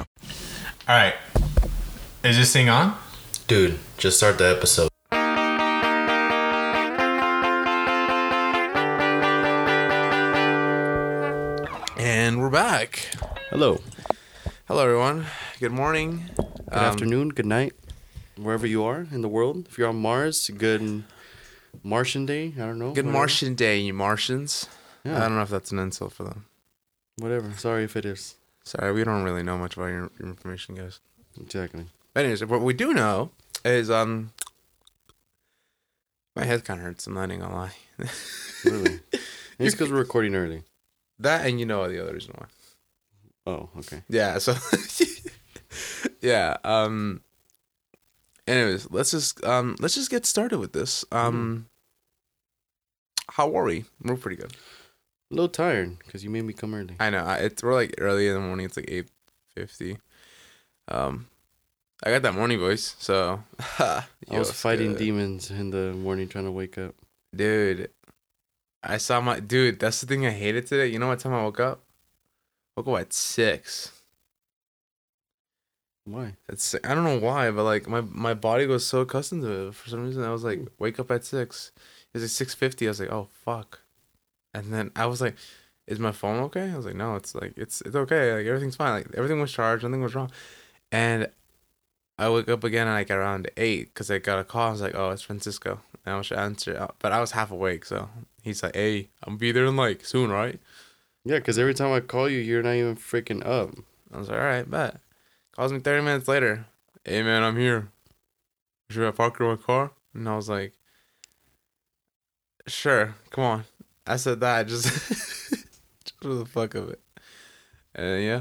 All right. Is this thing on? Dude, just start the episode. And we're back. Hello. Hello, everyone. Good morning. Good afternoon. Good night. Wherever you are in the world. If you're on Mars, good Martian day. I don't know. Good Martian day, you Martians. Yeah. I don't know if that's an insult for them. Whatever. Sorry if it is. Sorry, we don't really know much about your information, guys. Exactly. Anyways, what we do know is, my head kind of hurts, I'm not even gonna lie. Really? It's because we're recording early. That, and you know the other reason why. Oh, okay. Yeah, so, yeah, anyways, let's just get started with this. How are we? We're pretty good. A little tired because you made me come early. I know. We're like early in the morning. It's like 8:50. I got that morning voice, so. Yo, I was fighting demons in the morning trying to wake up. Dude, I saw my dude. That's the thing I hated today. You know what time I woke up? I woke up at 6. Why? That's, I don't know why, but like my body was so accustomed to it for some reason. I was like, wake up at 6. It was like 6:50. I was like, oh fuck. And then I was like, is my phone okay? I was like, no, it's like, it's okay. Like, everything's fine. Like, everything was charged. Nothing was wrong. And I woke up again at like around 8 because I got a call. I was like, oh, it's Francisco. And I should answer. But I was half awake. So he's like, hey, I'm be there in like soon, right? Yeah, because every time I call you, you're not even freaking up. I was like, all right, bet. Calls me 30 minutes later. Hey, man, I'm here. Should I park your car? And I was like, sure, come on. I said that just for the fuck of it. And yeah,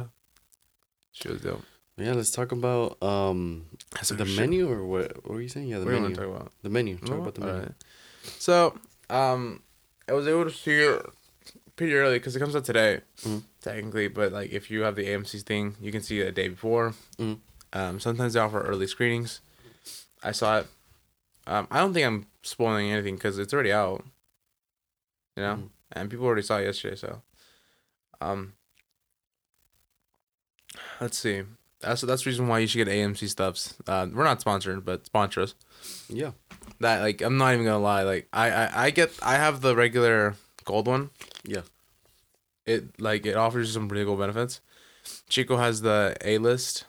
she was dope. Yeah, let's talk about the menu or what were you saying? Yeah, the menu. What do you want to talk about? The menu. Talk about the menu. Right. So, I was able to see it pretty early because it comes out today, technically. But like, if you have the AMC thing, you can see it the day before. Sometimes they offer early screenings. I saw it. I don't think I'm spoiling anything because it's already out. You know, and people already saw it yesterday, so let's see. That's the reason why you should get AMC stuffs. We're not sponsored, but sponsor us. Yeah. That like I'm not even gonna lie, like I have the regular gold one. Yeah. It like it offers you some really cool benefits. Chico has the A-list.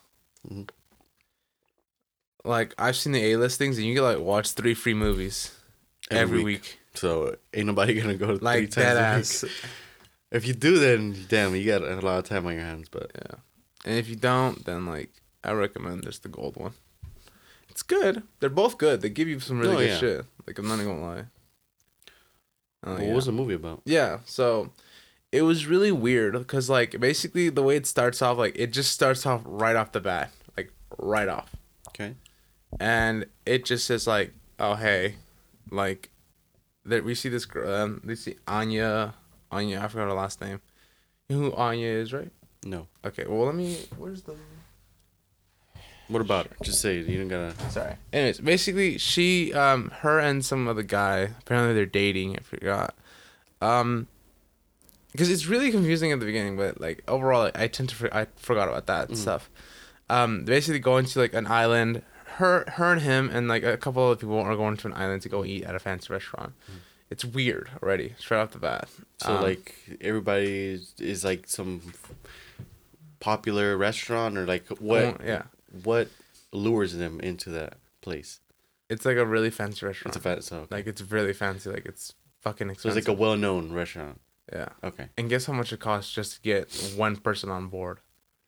Like I've seen the A-list things and you can like watch 3 free movies every week. So ain't nobody gonna go to like 3 times a week. If you do, then damn, you got a lot of time on your hands. But yeah, and if you don't, then like I recommend just the gold one. It's good. They're both good. They give you some really good shit. Like I'm not even gonna lie. What was the movie about? Yeah, so it was really weird because like basically the way it starts off, like it just starts off right off the bat, like right off. Okay. And it just says like, oh hey, like. That we see this girl, we see Anya, I forgot her last name. You know who Anya is, right? No. Okay, well, where's the... What about her? Just say it, you don't gotta... Sorry. Anyways, basically, she, her and some other guy, apparently they're dating, I forgot. Because it's really confusing at the beginning, but, like, overall, like, I forgot about that stuff. Basically going to, like, an island... Her and him and like a couple other people are going to an island to go eat at a fancy restaurant. It's weird already, straight off the bat. So like everybody is like some popular restaurant or like what? Yeah. What lures them into that place? It's like a really fancy restaurant. It's a fancy. Okay. Like it's really fancy. Like it's fucking expensive. So it's like a well-known restaurant. Yeah. Okay. And guess how much it costs just to get one person on board?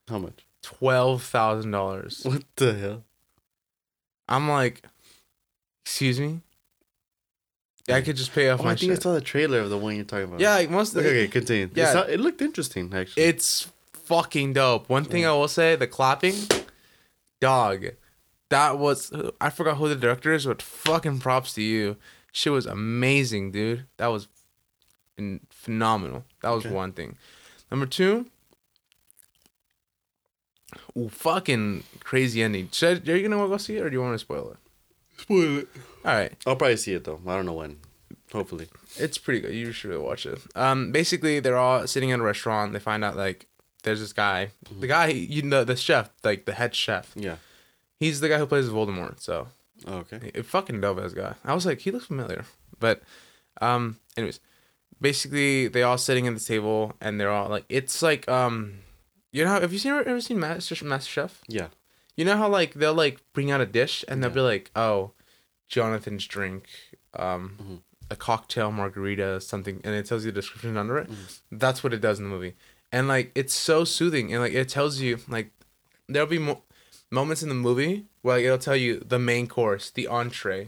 How much? $12,000. What the hell? I'm like, excuse me? I could just pay off my shit. I think I saw the trailer of the one you're talking about. Yeah, like most of the... Okay, continue. Yeah. It looked interesting, actually. It's fucking dope. One thing I will say, the clapping, dog, that was, I forgot who the director is, but fucking props to you. Shit was amazing, dude. That was phenomenal. That was one thing. Number two, ooh, fucking crazy ending. Are you gonna go see it, or do you want to spoil it? Spoil it. All right. I'll probably see it though. I don't know when. Hopefully. It's pretty good. You should really watch it. Basically, they're all sitting in a restaurant. They find out like there's this guy, the guy, you know, the chef, like the head chef. Yeah. He's the guy who plays Voldemort. So. Oh, okay. It fucking dope as guy. I was like, he looks familiar, but, anyways, basically they all sitting at the table and they're all like, it's like you know, have you ever seen Master Chef? Yeah. You know how like they'll like bring out a dish and they'll be like, oh, Jonathan's drink, a cocktail margarita, something, and it tells you the description under it. That's what it does in the movie, and like it's so soothing, and like it tells you like there'll be moments in the movie where like, it'll tell you the main course, the entree,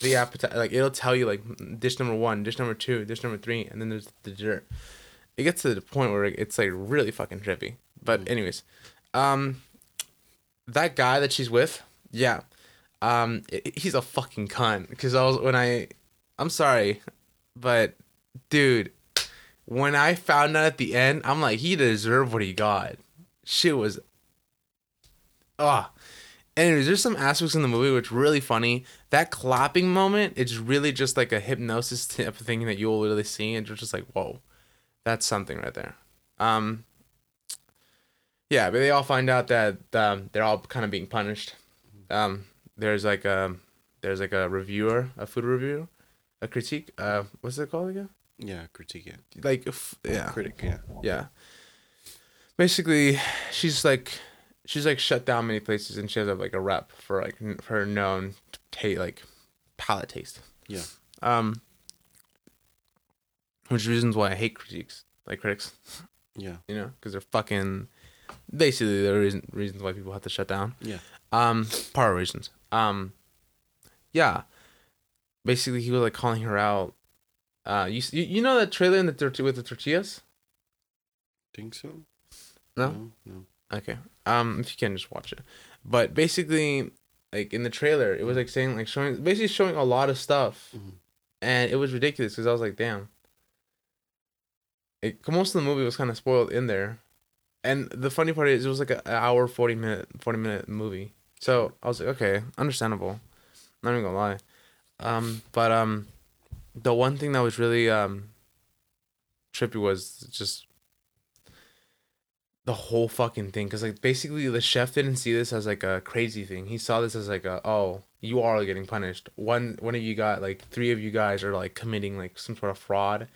the appetite, like it'll tell you like dish number 1, dish number 2, dish number 3, and then there's the dessert. It gets to the point where it's like really fucking trippy. But anyways, that guy that she's with, he's a fucking cunt. Because I'm sorry, but dude, when I found out at the end, I'm like, he deserved what he got. Shit was, Anyways, there's some aspects in the movie which are really funny. That clapping moment, it's really just like a hypnosis type of thing that you'll really see, and you're just like, whoa, that's something right there. Yeah, but they all find out that they're all kind of being punished. There's like a reviewer, a food reviewer, a critique. What's it called again? Yeah, critique. Yeah. Critic. Yeah. Yeah. Basically, she's like shut down many places, and she has like a rep for like her known palate taste. Yeah. Which is reasons why I hate critics. Yeah. You know, because they're fucking. Basically, there are reasons why people have to shut down. Yeah. Part of reasons. Yeah. Basically, he was like calling her out. You know that trailer in with the tortillas? Think so? No. Okay. If you can, just watch it. But basically, like in the trailer, it was like saying like showing a lot of stuff, and it was ridiculous because I was like, damn. Most of the movie was kind of spoiled in there. And the funny part is, it was like an hour, 40 minute movie. So I was like, okay, understandable. Not even gonna lie. But the one thing that was really trippy was just the whole fucking thing. Cause like basically the chef didn't see this as like a crazy thing. He saw this as like you are getting punished. One of you got like three of you guys are like committing like some sort of fraud.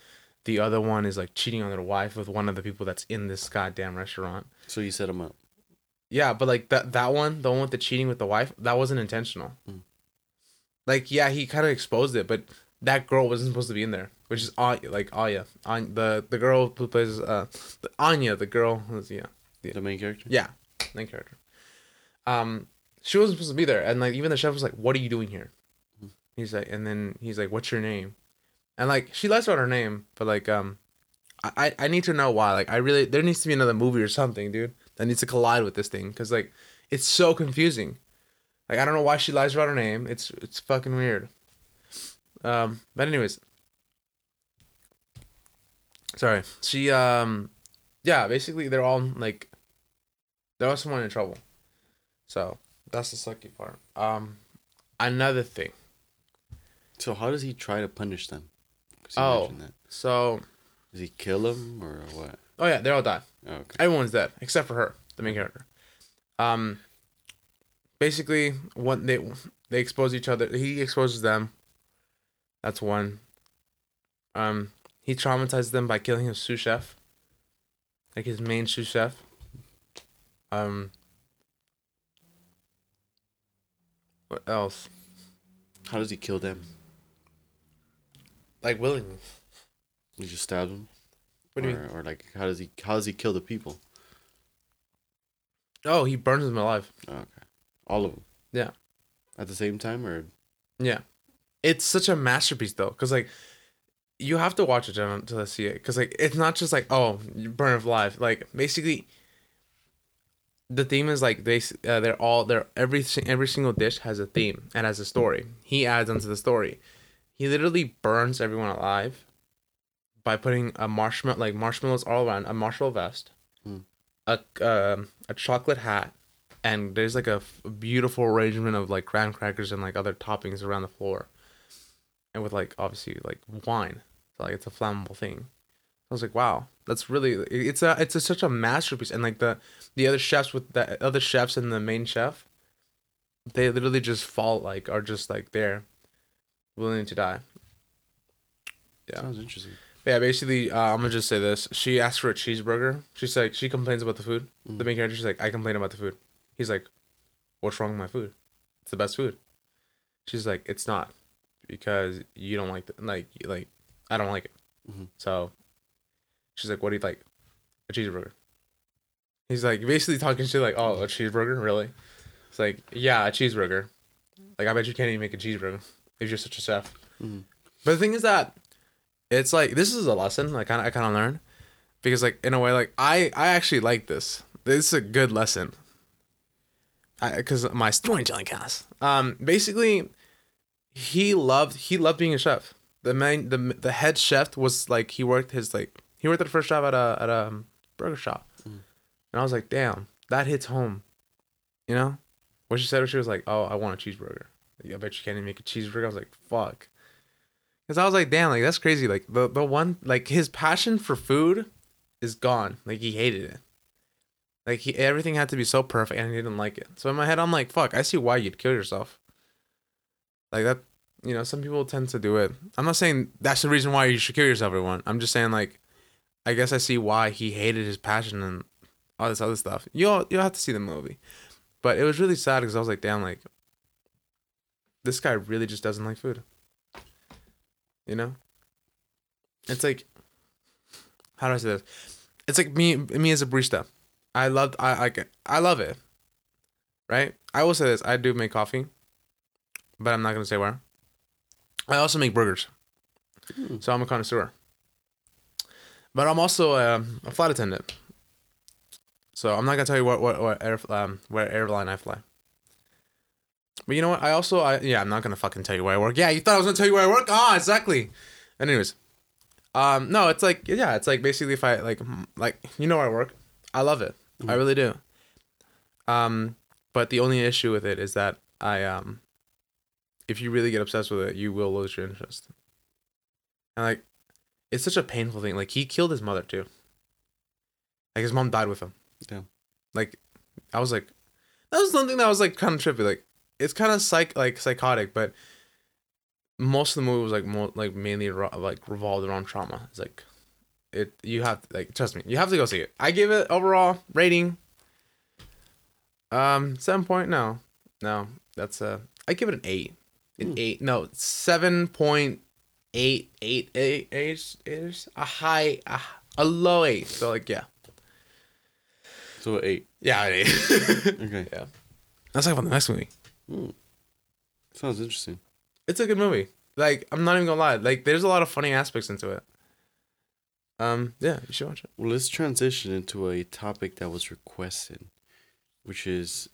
The other one is like cheating on their wife with one of the people that's in this goddamn restaurant. So you set them up. Yeah, but like that one, the one with the cheating with the wife, that wasn't intentional. Like, yeah, he kind of exposed it, but that girl wasn't supposed to be in there, which is Anya, the girl who plays Anya, the girl who's the main character. Yeah, main character. She wasn't supposed to be there, and like even the chef was like, "What are you doing here?" He's like, "What's your name?" And like she lies about her name, but like I need to know why. Like there needs to be another movie or something, dude, that needs to collide with this thing, because like it's so confusing. Like I don't know why she lies about her name. It's fucking weird. But anyways, sorry. She basically they're all someone in trouble. So that's the sucky part. Another thing. So how does he try to punish them? So does he kill them or what? Oh yeah, they all die. Oh, okay. Everyone's dead except for her, the main character. Basically, when they expose each other, he exposes them. That's one. He traumatizes them by killing his sous chef, like his main sous chef. What else? How does he kill them? Like willingly. You just stab him? What do you mean? Or like how does he kill the people? Oh, he burns them alive. Oh, okay. All of them. Yeah. At the same time or? Yeah. It's such a masterpiece though, cuz like you have to watch it until I see it, cuz like it's not just like, oh, you burn it alive. Like basically the theme is like every single dish has a theme and has a story. He adds onto the story. He literally burns everyone alive by putting a marshmallow, like marshmallows all around, a marshmallow vest, a chocolate hat, and there's like a beautiful arrangement of like graham crackers and like other toppings around the floor, and with like obviously like wine. So like it's a flammable thing. I was like, wow, that's really, it's such a masterpiece. And like the other chefs and the main chef, they literally just are there, willing to die. Yeah, sounds interesting. But yeah, basically, I'm gonna just say this. She asked for a cheeseburger. She's like, she complains about the food. Mm-hmm. The main character, she's like, I complain about the food. He's like, what's wrong with my food? It's the best food. She's like, it's not, because you don't like like I don't like it. Mm-hmm. So she's like, what do you like? A cheeseburger. He's like, basically talking shit like, oh, a cheeseburger, really? It's like, yeah, a cheeseburger. Like, I bet you can't even make a cheeseburger if you're such a chef. Mm-hmm. But the thing is that it's like, this is a lesson like I kind of learned, because like in a way, like I actually like this. This is a good lesson. Because my storytelling cast. Basically, he loved being a chef. The head chef was like, he worked at the first job at a burger shop. Mm. And I was like, damn, that hits home. You know? What she said was, she was like, oh, I want a cheeseburger. Like, I bet you can't even make a cheeseburger. I was like, fuck. Because I was like, damn, like, that's crazy. Like, the one, like, his passion for food is gone. Like, he hated it. Like, everything had to be so perfect, and he didn't like it. So in my head, I'm like, fuck, I see why you'd kill yourself. Like, that, you know, some people tend to do it. I'm not saying that's the reason why you should kill yourself, everyone. I'm just saying, like, I guess I see why he hated his passion and all this other stuff. You'll have to see the movie. But it was really sad, because I was like, damn, like, this guy really just doesn't like food. You know? It's like, how do I say this? It's like me as a barista. I love it. Right? I will say this. I do make coffee, but I'm not going to say where. I also make burgers. So I'm a connoisseur. But I'm also a flight attendant. So I'm not going to tell you where airline I fly. But you know what? I'm not going to fucking tell you where I work. Yeah, you thought I was going to tell you where I work? Ah, exactly. Anyways. No, it's like, yeah, it's like basically if I, like you know where I work. I love it. Mm-hmm. I really do. But the only issue with it is that I if you really get obsessed with it, you will lose your interest. And like, it's such a painful thing. Like, he killed his mother too. Like, his mom died with him. Yeah. Like, I was like, that was something that was like kind of trippy. Like, it's kind of psychotic, but most of the movie was like mainly revolved around trauma. It's like, trust me, you have to go see it. I give it overall rating 7. No, that's I give it an 8. 7.8. 8 is a low 8. So like, yeah. So 8. Yeah, an 8. Okay. Yeah. Let's talk about the next movie. Sounds interesting. It's a good movie. Like, I'm not even gonna lie. Like, there's a lot of funny aspects into it. Yeah, you should watch it. Well, let's transition into a topic that was requested, which is,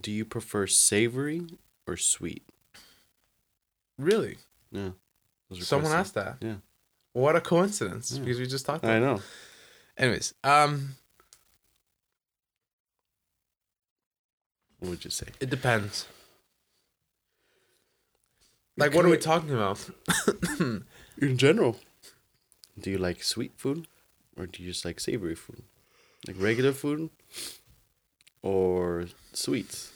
do you prefer savory or sweet? Really? Yeah. Someone asked that. Yeah. What a coincidence, because we just talked about it. I know. Anyways, what would you say? It depends. Like, what are we talking about? In general. Do you like sweet food, or do you just like savory food? Like regular food or sweets?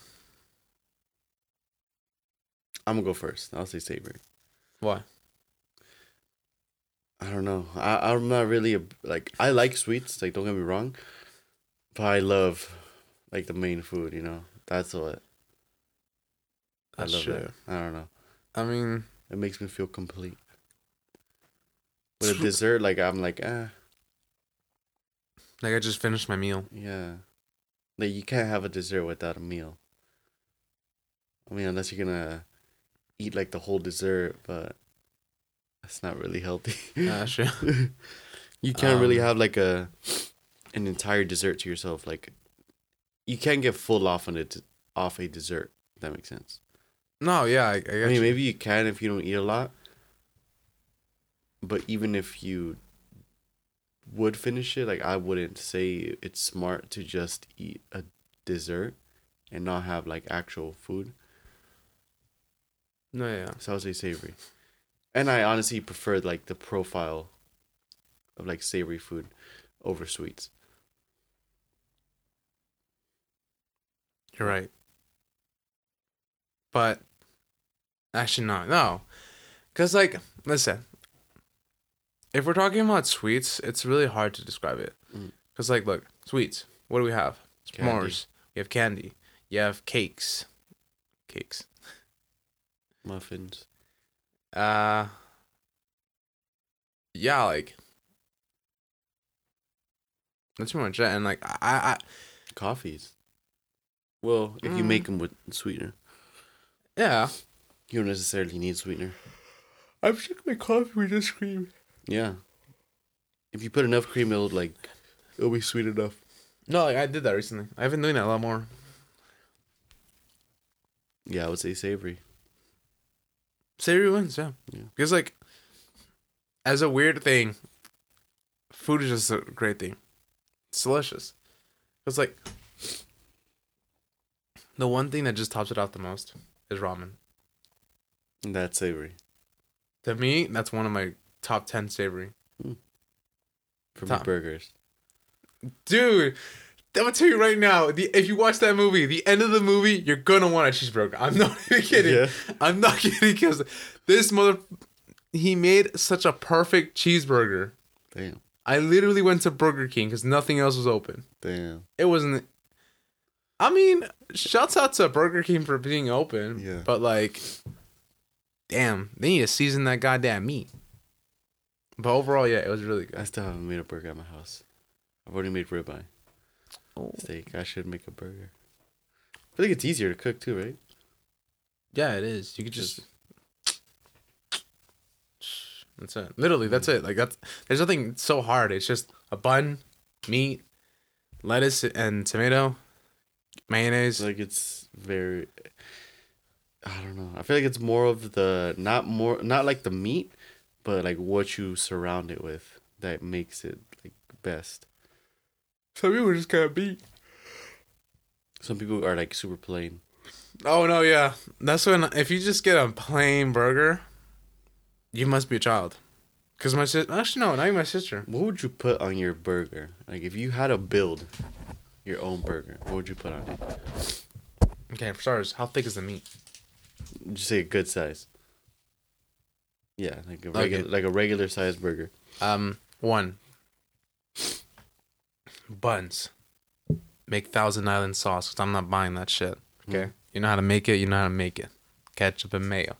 I'm going to go first. I'll say savory. Why? I don't know. I'm not really I like sweets, like, don't get me wrong, but I love like the main food, you know? That's what I love. Sure. I don't know. I mean, it makes me feel complete. With a dessert, like, I'm like, ah. Like, I just finished my meal. Yeah. Like, you can't have a dessert without a meal. I mean, unless you're gonna eat, like, the whole dessert, but that's not really healthy. Sure. You can't really have, like, an entire dessert to yourself. Like, you can't get full off on it off a dessert. If that makes sense. No, yeah, I guess. I mean, maybe you can if you don't eat a lot. But even if you would finish it, like, I wouldn't say it's smart to just eat a dessert and not have like actual food. No, yeah. So I would say savory. And I honestly preferred like the profile of like savory food over sweets. You're right. But actually not, no. Because like, listen, if we're talking about sweets, it's really hard to describe it. Because like, look, sweets, what do we have? S'mores. You have candy. You have cakes. Muffins. Yeah, like, that's pretty much it. And like, I coffees. Well, if you make them with sweetener. Yeah. You don't necessarily need sweetener. I'm sick my coffee with just cream. Yeah. If you put enough cream, it'll like, it'll be sweet enough. No, like, I did that recently. I've been doing that a lot more. Yeah, I would say savory. Savory wins, yeah. Because like, as a weird thing, food is just a great thing. It's delicious. It's like, the one thing that just tops it off the most is ramen. That's savory. To me, that's one of my top 10 savory. For me, burgers. Dude, I'm going to tell you right now, if you watch that movie, the end of the movie, you're going to want a cheeseburger. I'm not even kidding. Yeah. I'm not kidding because this mother... He made such a perfect cheeseburger. Damn. I literally went to Burger King because nothing else was open. Damn. It wasn't... I mean, shouts out to Burger King for being open. Yeah. But like, damn, they need to season that goddamn meat. But overall, yeah, it was really good. I still haven't made a burger at my house. I've already made ribeye. Oh. Steak. I should make a burger. I think it's easier to cook too, right? Yeah, it is. You could just... That's it. Literally, that's it. Like, that's... There's nothing so hard. It's just a bun, meat, lettuce and tomato, mayonnaise. Like, it's very... I don't know. I feel like it's more of the... Not like the meat, but like what you surround it with that makes it like best. Some people just can't beat. Some people are like super plain. Oh no, yeah, that's when if you just get a plain burger, you must be a child. Cause my sister, actually no, not even my sister. What would you put on your burger? Like if you had to build your own burger, what would you put on it? Okay, for starters, how thick is the meat? Just say a good size. Yeah, like a regular, like a regular sized burger. One. Buns. Make Thousand Island sauce, because I'm not buying that shit. Okay? You know how to make it, Ketchup and mayo.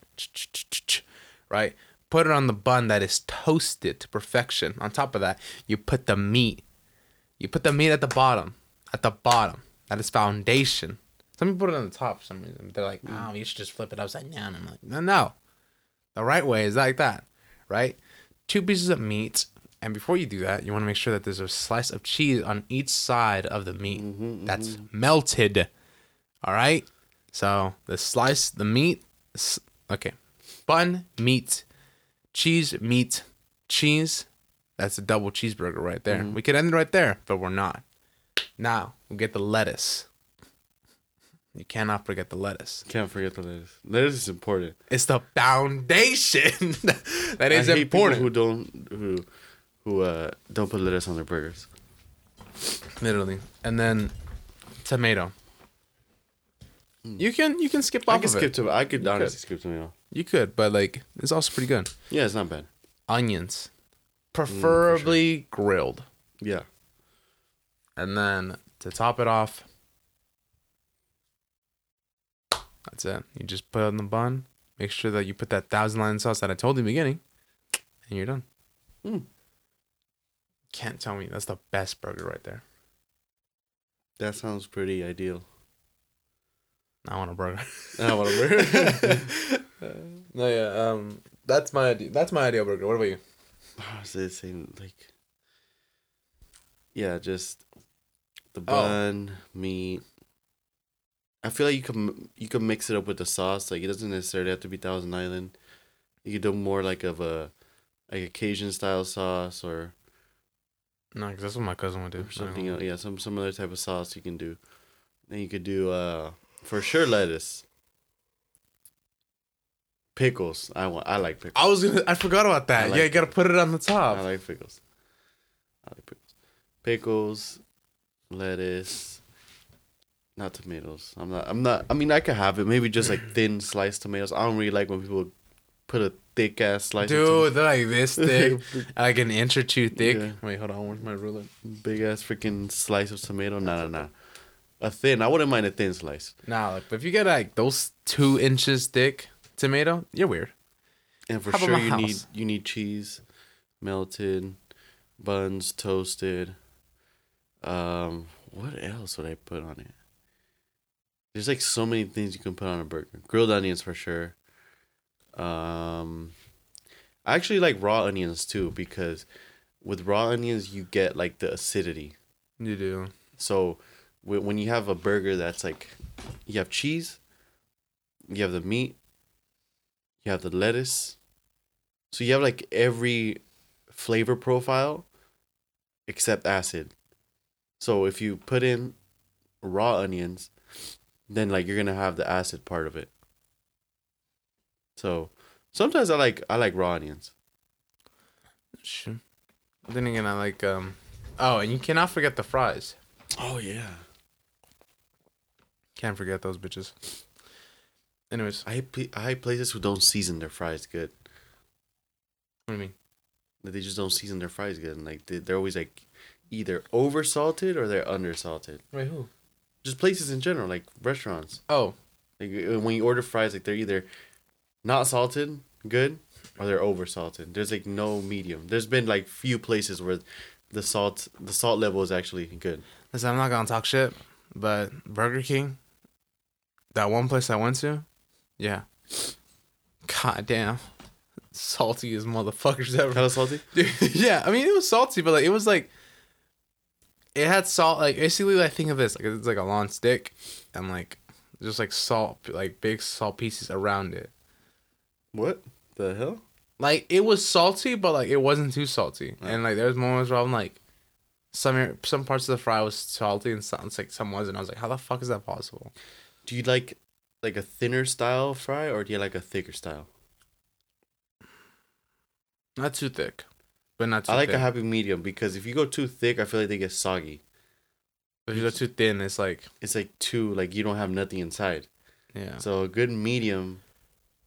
Right? Put it on the bun that is toasted to perfection. On top of that, you put the meat. You put the meat at the bottom. That is foundation. Some people put it on the top for some reason. They're like, oh, you should just flip it upside down. I'm like, no. The right way is like that, right? 2 pieces of meat. And before you do that, you want to make sure that there's a slice of cheese on each side of the meat that's melted. All right? So the slice, the meat. Okay. Bun, meat. Cheese, meat. Cheese. That's a double cheeseburger right there. We could end it right there, but we're not. Now, we'll get the lettuce. You cannot forget the lettuce. Can't forget the lettuce. Lettuce is important. It's the foundation that is important. I hate who don't put lettuce on their burgers. Literally, and then tomato. You can skip off. I could honestly skip tomato. You could, but like it's also pretty good. Yeah, it's not bad. Onions, preferably grilled. Yeah. And then to top it off. That's it. You just put it on the bun. Make sure that you put that Thousand Island sauce that I told you in the beginning. And you're done. Can't tell me. That's the best burger right there. That sounds pretty ideal. I want a burger. No, yeah. That's my idea. That's my ideal burger. What about you? I was just saying, like... Yeah, just the bun, meat, I feel like you can mix it up with the sauce. Like, it doesn't necessarily have to be Thousand Island. You could do more like of a Cajun style sauce or. No, because that's what my cousin would do. Something else, yeah, some other type of sauce you can do. Then you could do for sure lettuce. Pickles. I like pickles. I forgot about that. Yeah, you gotta put it on the top. I like pickles. Pickles, lettuce, not tomatoes. I mean, I could have it. Maybe just like thin sliced tomatoes. I don't really like when people put a thick ass slice. Dude, they're like this thick, like an inch or two thick. Yeah. Wait, hold on. Where's my ruler? Big ass freaking slice of tomato. Nah. I wouldn't mind a thin slice. Nah, but if you get like those 2 inches thick tomato, you're weird. And for sure you need cheese, melted, buns toasted. What else would I put on it? There's like so many things you can put on a burger. Grilled onions for sure. I actually like raw onions too, because with raw onions you get like the acidity. You do. So when you have a burger that's like, you have cheese, you have the meat, you have the lettuce. So you have like every flavor profile except acid. So if you put in raw onions, then like you're going to have the acid part of it. So sometimes I like raw onions. Sure. Then again, I like and you cannot forget the fries. Oh yeah. Can't forget those bitches. Anyways, I hate places who don't season their fries good. What do you mean? That they just don't season their fries good, and like they're always like either over salted or they're under salted. Wait, who? Just places in general, like restaurants. Oh. Like when you order fries, like they're either not salted good or they're over salted. There's like no medium. There's been like few places where the salt level is actually good. Listen, I'm not gonna talk shit, but Burger King, that one place I went to, yeah, goddamn, salty as motherfuckers ever. Kind of salty? Dude, yeah, I mean it was salty, but like it was like, it had salt. Like basically, I think of this like it's like a long stick, and like just like salt, like big salt pieces around it. What the hell? Like it was salty, but like it wasn't too salty, and like there was moments where I'm like, some parts of the fry was salty and some wasn't. I was like, how the fuck is that possible? Do you like a thinner style fry, or do you like a thicker style? Not too thick, but not too thick. I like a happy medium, because if you go too thick, I feel like they get soggy. If you go too thin, it's like you don't have nothing inside. Yeah. So a good medium.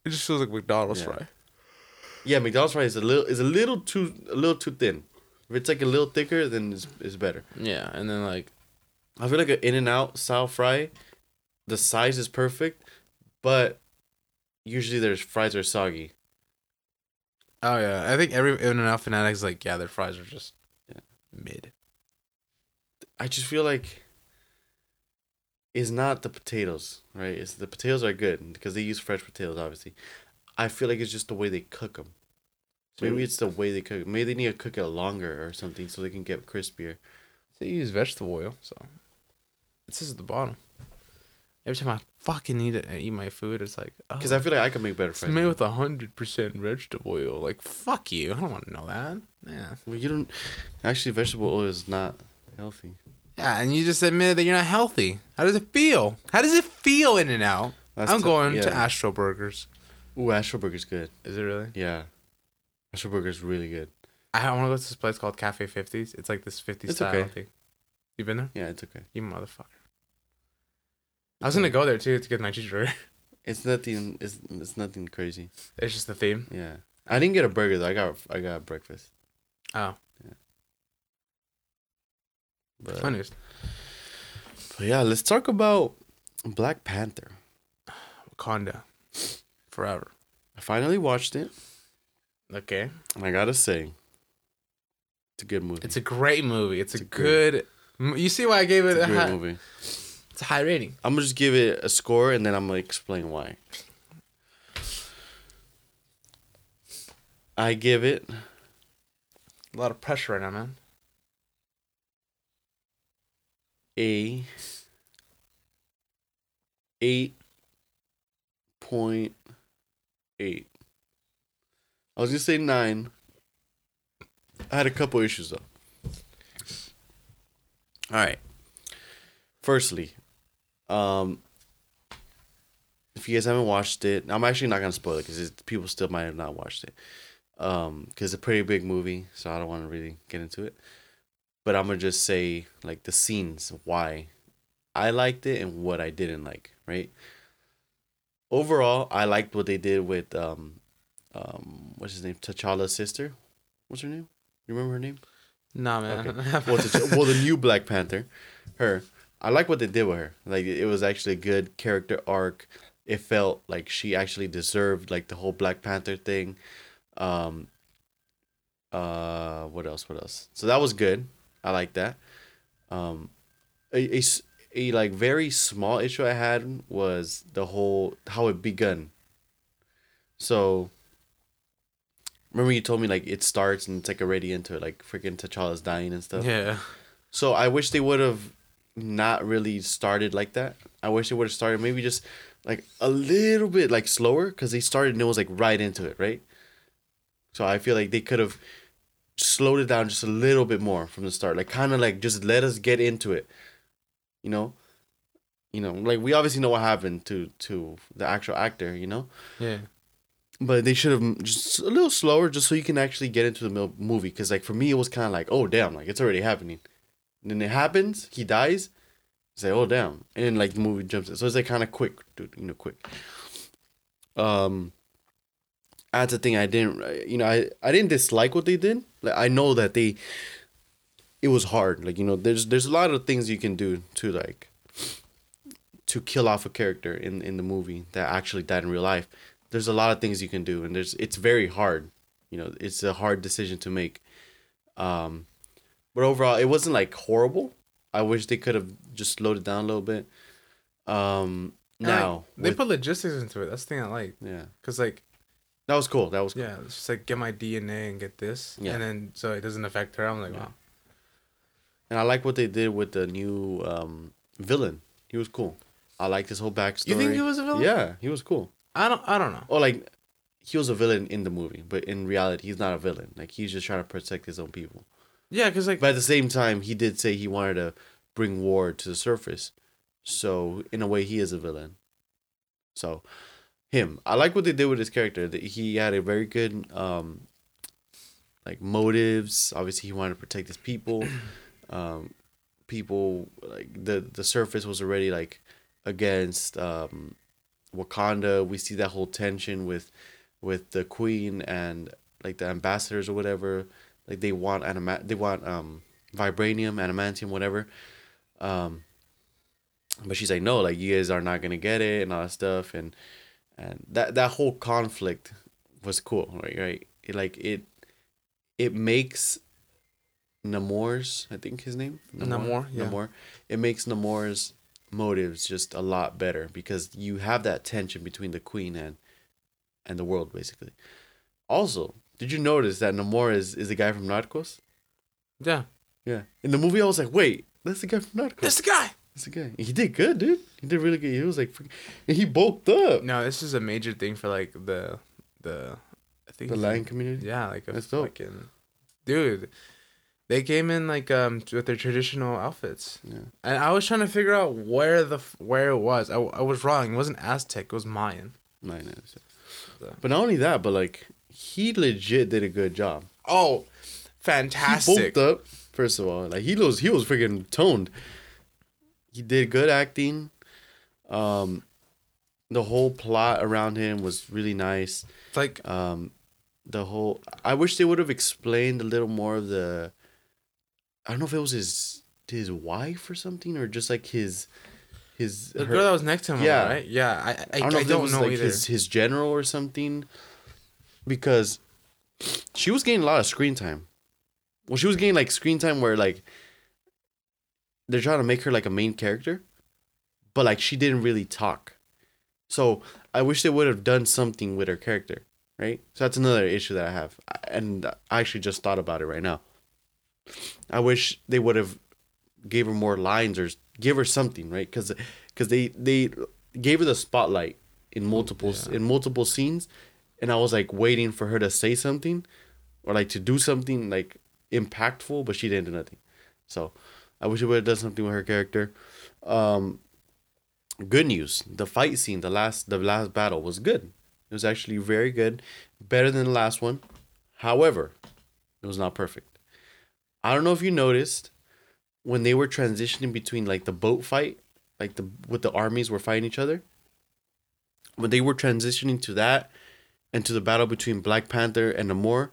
It just feels like McDonald's fry. Yeah, McDonald's fry is a little too thin. If it's like a little thicker, then it's better. Yeah, and then like I feel like an In-N-Out style fry, the size is perfect, but usually their fries are soggy. Oh, yeah. I think every In-N-Out fanatic's like, yeah, their fries are just mid. I just feel like it's not the potatoes, right? It's the potatoes are good because they use fresh potatoes, obviously. I feel like it's just the way they cook them. Maybe it's the way they cook. Maybe they need to cook it longer or something so they can get crispier. They use vegetable oil, so it's just at the bottom. Every time I fucking eat it and eat my food, it's like... Because I feel like I can make better fries. It's made with 100% vegetable oil. Like, fuck you. I don't want to know that. Yeah. Well, you don't... Actually, vegetable oil is not healthy. Yeah, and you just admitted that you're not healthy. How does it feel? How does it feel, In-N-Out? I'm going to Astro Burgers. Ooh, Astro Burger's good. Is it really? Yeah. Astro Burger's really good. I want to go to this place called Cafe 50s. It's like this 50s style thing. You been there? Yeah, it's okay. You motherfucker. I was gonna go there too to get my cheeseburger. It's nothing crazy. It's just the theme. Yeah, I didn't get a burger though. I got breakfast. Oh. Yeah. But, funniest. But yeah, let's talk about Black Panther. Wakanda Forever. I finally watched it. Okay. And I gotta say, it's a good movie. It's a great movie. It's a good. You see why I gave it a high movie. It's a high rating. I'm going to just give it a score, and then I'm going to explain why. I give it... A lot of pressure right now, man. A 8.8. I was going to say 9. I had a couple issues, though. All right. Firstly, if you guys haven't watched it, I'm actually not going to spoil it because people still might have not watched it. Because it's a pretty big movie, so I don't want to really get into it. But I'm going to just say, like, the scenes, why I liked it and what I didn't like, right? Overall, I liked what they did with, what's his name? T'Challa's sister. What's her name? You remember her name? Nah, man. Okay. Well, the new Black Panther, her. I like what they did with her. Like, it was actually a good character arc. It felt like she actually deserved, like, the whole Black Panther thing. What else? So that was good. I like that. A like very small issue I had was the whole how it begun. So remember you told me like it starts and it's like already into it, like freaking T'Challa's dying and stuff. Yeah. So I wish they would have not really started like that. I wish they would have started maybe just like a little bit like slower because they started and it was like right into it, right? So I feel like they could have slowed it down just a little bit more from the start. Like kind of like just let us get into it. You know, like we obviously know what happened to the actual actor, you know? Yeah. But they should have just a little slower just so you can actually get into the movie. Because like for me, it was kind of like, oh, damn, like it's already happening. And then it happens. He dies. It's like, oh, damn. And then like the movie jumps in. So it's like kind of quick, dude, you know, quick. That's the thing I didn't, you know, I didn't dislike what they did. Like I know that it was hard. Like, you know, there's a lot of things you can do to like, to kill off a character in the movie that actually died in real life. There's a lot of things you can do and it's very hard. You know, it's a hard decision to make. But overall, it wasn't like horrible. I wish they could have just slowed it down a little bit. Now they put logistics into it. That's the thing I like. Yeah. Cause like, that was cool. Yeah, it's just like get my DNA and get this. Yeah. And then so it doesn't affect her. I'm like, wow. And I like what they did with the new villain. He was cool. I liked his whole backstory. You think he was a villain? Yeah, he was cool. I don't know. Or like he was a villain in the movie, but in reality he's not a villain. Like he's just trying to protect his own people. Yeah, cuz like but at the same time he did say he wanted to bring war to the surface. So in a way he is a villain. So him. I like what they did with his character. He had a very good, like, motives. Obviously, he wanted to protect his people. People, like, the surface was already, like, against Wakanda. We see that whole tension with the queen and, like, the ambassadors or whatever. Like, they want vibranium, adamantium, whatever. But she's like, no, like, you guys are not going to get it and all that stuff. And that whole conflict was cool, right? It makes Namor's, I think his name? Namor, yeah. Namor. It makes Namor's motives just a lot better because you have that tension between the queen and the world, basically. Also, did you notice that Namor is the guy from Narcos? Yeah. Yeah. In the movie, I was like, wait, that's the guy from Narcos. That's the guy! He did good, dude. He did really good. He was like, and he bulked up. No, this is a major thing for like the I think the Latin community. Yeah, like a fucking dude. They came in like with their traditional outfits. Yeah. And I was trying to figure out where it was. I was wrong. It wasn't Aztec. It was Mayan. Mayan. So. But not only that, but like he legit did a good job. Oh, fantastic! He bulked up. First of all, like he was freaking toned. He did good acting. The whole plot around him was really nice. It's like I wish they would have explained a little more of the. I don't know if it was his wife or something, or just like his the girl that was next to him. Yeah, right? Yeah. I don't know either. His general or something, because she was getting a lot of screen time. Well, she was getting like screen time where like. They're trying to make her like a main character, but like she didn't really talk. So I wish they would have done something with her character, right? So that's another issue that I have. And I actually just thought about it right now. I wish they would have gave her more lines or give her something, right? Because they gave her the spotlight in multiple scenes, and I was like waiting for her to say something or like to do something like impactful, but she didn't do nothing. So I wish it would have done something with her character. Good news, the fight scene, the last battle was good. It was actually very good, better than the last one. However, it was not perfect. I don't know if you noticed when they were transitioning between like the boat fight, like with the armies were fighting each other. When they were transitioning to that and to the battle between Black Panther and Namor,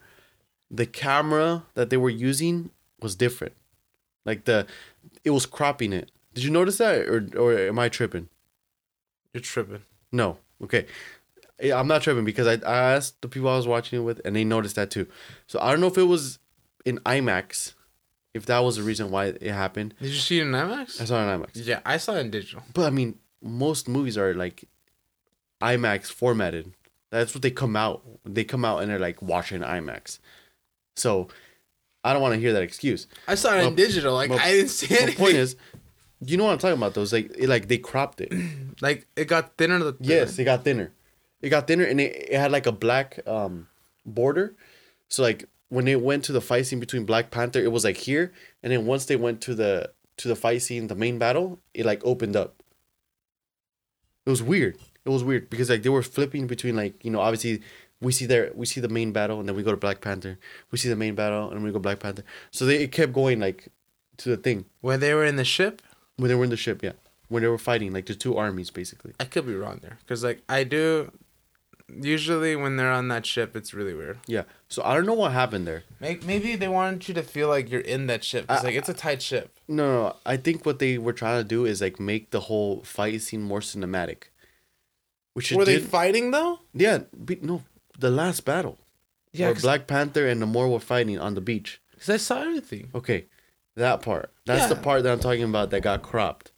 the camera that they were using was different. Like it was cropping it. Did you notice that, or am I tripping? You're tripping. No. Okay. I'm not tripping because I asked the people I was watching it with and they noticed that too. So I don't know if it was in IMAX, if that was the reason why it happened. Did you see it in IMAX? I saw it in IMAX. Yeah, I saw it in digital. But I mean, most movies are like IMAX formatted. That's what they come out. They come out and they're like watching IMAX. So I don't want to hear that excuse. I saw it in digital. Like I didn't see it. The point is, you know what I'm talking about though. It's like they cropped it. Like it got thinner. Yes, it got thinner. It got thinner and it had like a black border. So like when they went to the fight scene between Black Panther, it was like here. And then once they went to the fight scene, the main battle, it like opened up. It was weird. It was weird because like they were flipping between like, you know, obviously we see the main battle and then we go to Black Panther. We see the main battle and we go Black Panther. So it kept going like to the thing. When they were in the ship? When they were in the ship, yeah. When they were fighting, like the two armies basically. I could be wrong there because like I do... Usually when they're on that ship, it's really weird. Yeah. So I don't know what happened there. Maybe they wanted you to feel like you're in that ship. It's like it's a tight ship. No. I think what they were trying to do is like make the whole fight scene more cinematic. Which were they fighting though? Yeah. No. The last battle. Yeah. Where Black Panther and Namor were fighting on the beach. Because I saw everything. Okay. That part. That's the part that I'm talking about that got cropped.